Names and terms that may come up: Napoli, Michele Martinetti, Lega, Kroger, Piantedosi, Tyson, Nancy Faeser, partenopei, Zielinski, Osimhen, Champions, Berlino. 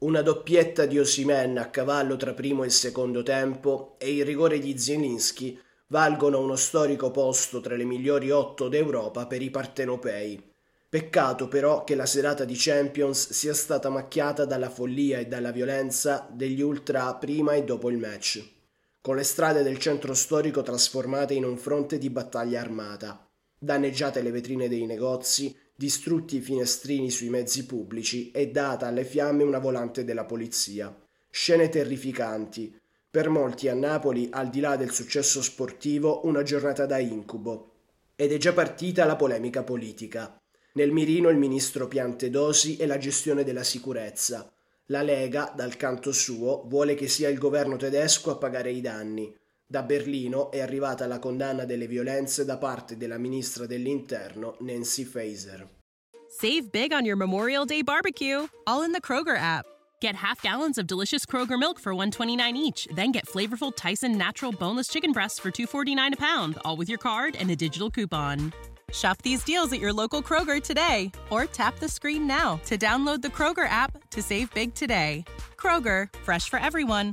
Una doppietta di Osimhen a cavallo tra primo e secondo tempo e il rigore di Zielinski valgono uno storico posto tra le migliori 8 d'Europa per i partenopei. Peccato però che la serata di Champions sia stata macchiata dalla follia e dalla violenza degli ultra prima e dopo il match, con le strade del centro storico trasformate in un fronte di battaglia armata, danneggiate le vetrine dei negozi, distrutti i finestrini sui mezzi pubblici e data alle fiamme una volante della polizia. Scene terrificanti. Per molti a Napoli, al di là del successo sportivo, una giornata da incubo. Ed è già partita la polemica politica. Nel mirino il ministro Piantedosi e la gestione della sicurezza. La Lega, dal canto suo, vuole che sia il governo tedesco a pagare i danni. Da Berlino è arrivata la condanna delle violenze da parte della ministra dell'Interno, Nancy Faeser. Save big on your Memorial Day barbecue, all in the Kroger app. Get half gallons of delicious Kroger milk for $1.29 each, then get flavorful Tyson Natural Boneless Chicken Breasts for $2.49 a pound, all with your card and a digital coupon. Shop these deals at your local Kroger today, or tap the screen now to download the Kroger app to save big today. Kroger, fresh for everyone.